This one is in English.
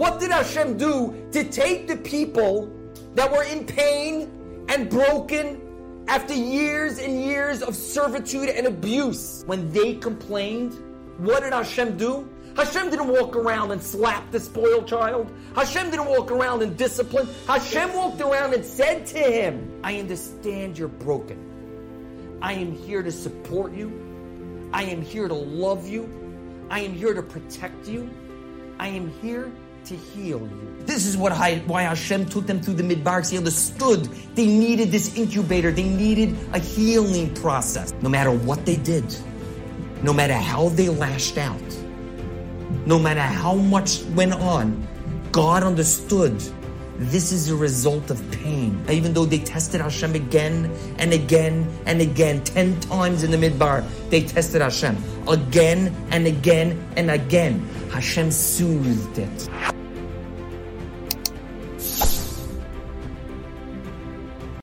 What did Hashem do to take the people that were in pain and broken after years and years of servitude and abuse? When they complained, what did Hashem do? Hashem didn't walk around and slap the spoiled child. Hashem didn't walk around and discipline. Hashem walked around and said to him, I understand you're broken. I am here to support you. I am here to love you. I am here to protect you. I am here to heal you. This is what why Hashem took them through the Midbar. He understood they needed this incubator. They needed a healing process. No matter what they did, no matter how they lashed out, no matter how much went on, God understood this is a result of pain. Even though they tested Hashem again and again and again, 10 times in the Midbar, they tested Hashem again and again and again. Hashem soothed it.